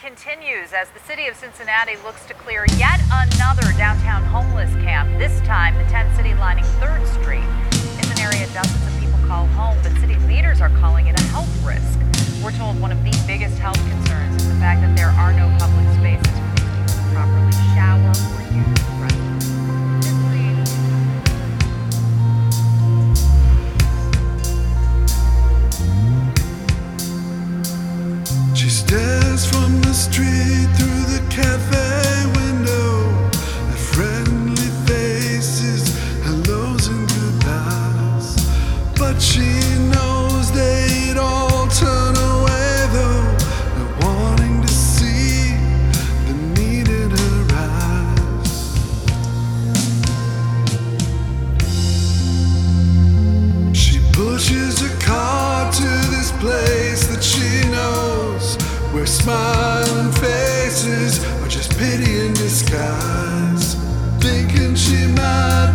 Countdown continues as the city of Cincinnati looks to clear yet another downtown homeless camp. This time, the tent city lining 3rd Street is an area dozens of people call home, but city leaders are calling it a health risk. We're told one of the biggest health concerns is the fact that there are no public spaces for these people to properly shower or use the restroom. Stares from the street through the cafe window at friendly faces, hellos and goodbyes. But she knows they'd all turn away though, not wanting to see the need in her eyes. She pushes her car to this place that she knows, where smiling faces are just pity in disguise, thinking she might